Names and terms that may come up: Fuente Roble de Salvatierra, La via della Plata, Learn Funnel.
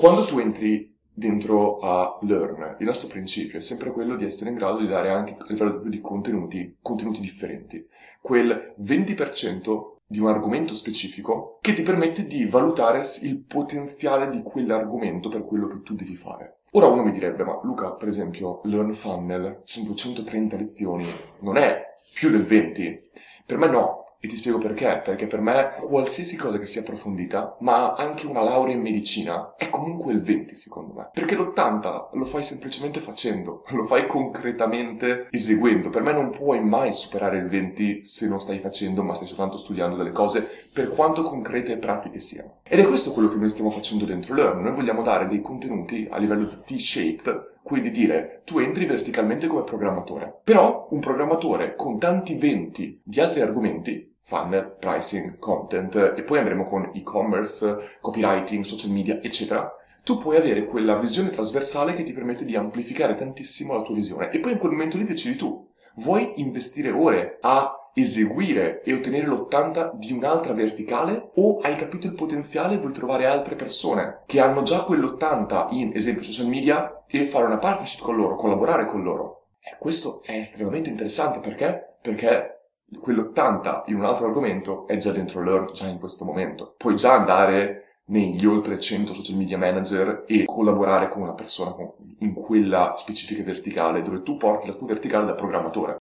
Quando tu entri dentro a Learn, il nostro principio è sempre quello di essere in grado di dare anche a livello di contenuti differenti, quel 20% di un argomento specifico che ti permette di valutare il potenziale di quell'argomento per quello che tu devi fare. Ora uno mi direbbe, ma Luca, per esempio, Learn Funnel, sono 230 lezioni, non è più del 20? Per me no. E ti spiego perché, perché per me qualsiasi cosa che sia approfondita, ma anche una laurea in medicina, è comunque il 20 secondo me. Perché l'80 lo fai semplicemente facendo, lo fai concretamente eseguendo. Per me non puoi mai superare il 20 se non stai facendo, ma stai soltanto studiando delle cose, per quanto concrete e pratiche siano. Ed è questo quello che noi stiamo facendo dentro Learn. Noi vogliamo dare dei contenuti a livello di T-shaped, quindi dire, tu entri verticalmente come programmatore, però un programmatore con tanti 20 di altri argomenti, funnel, pricing, content, e poi andremo con e-commerce, copywriting, social media, eccetera, tu puoi avere quella visione trasversale che ti permette di amplificare tantissimo la tua visione. E poi in quel momento lì decidi tu, vuoi investire ore a eseguire e ottenere l'80 di un'altra verticale, o hai capito il potenziale e vuoi trovare altre persone che hanno già quell'80 in, esempio, social media e fare una partnership con loro, collaborare con loro. E questo è estremamente interessante, perché? Perché quell'80 in un altro argomento è già dentro Learn, già in questo momento. Puoi già andare negli oltre 100 social media manager e collaborare con una persona in quella specifica verticale, dove tu porti la tua verticale da programmatore.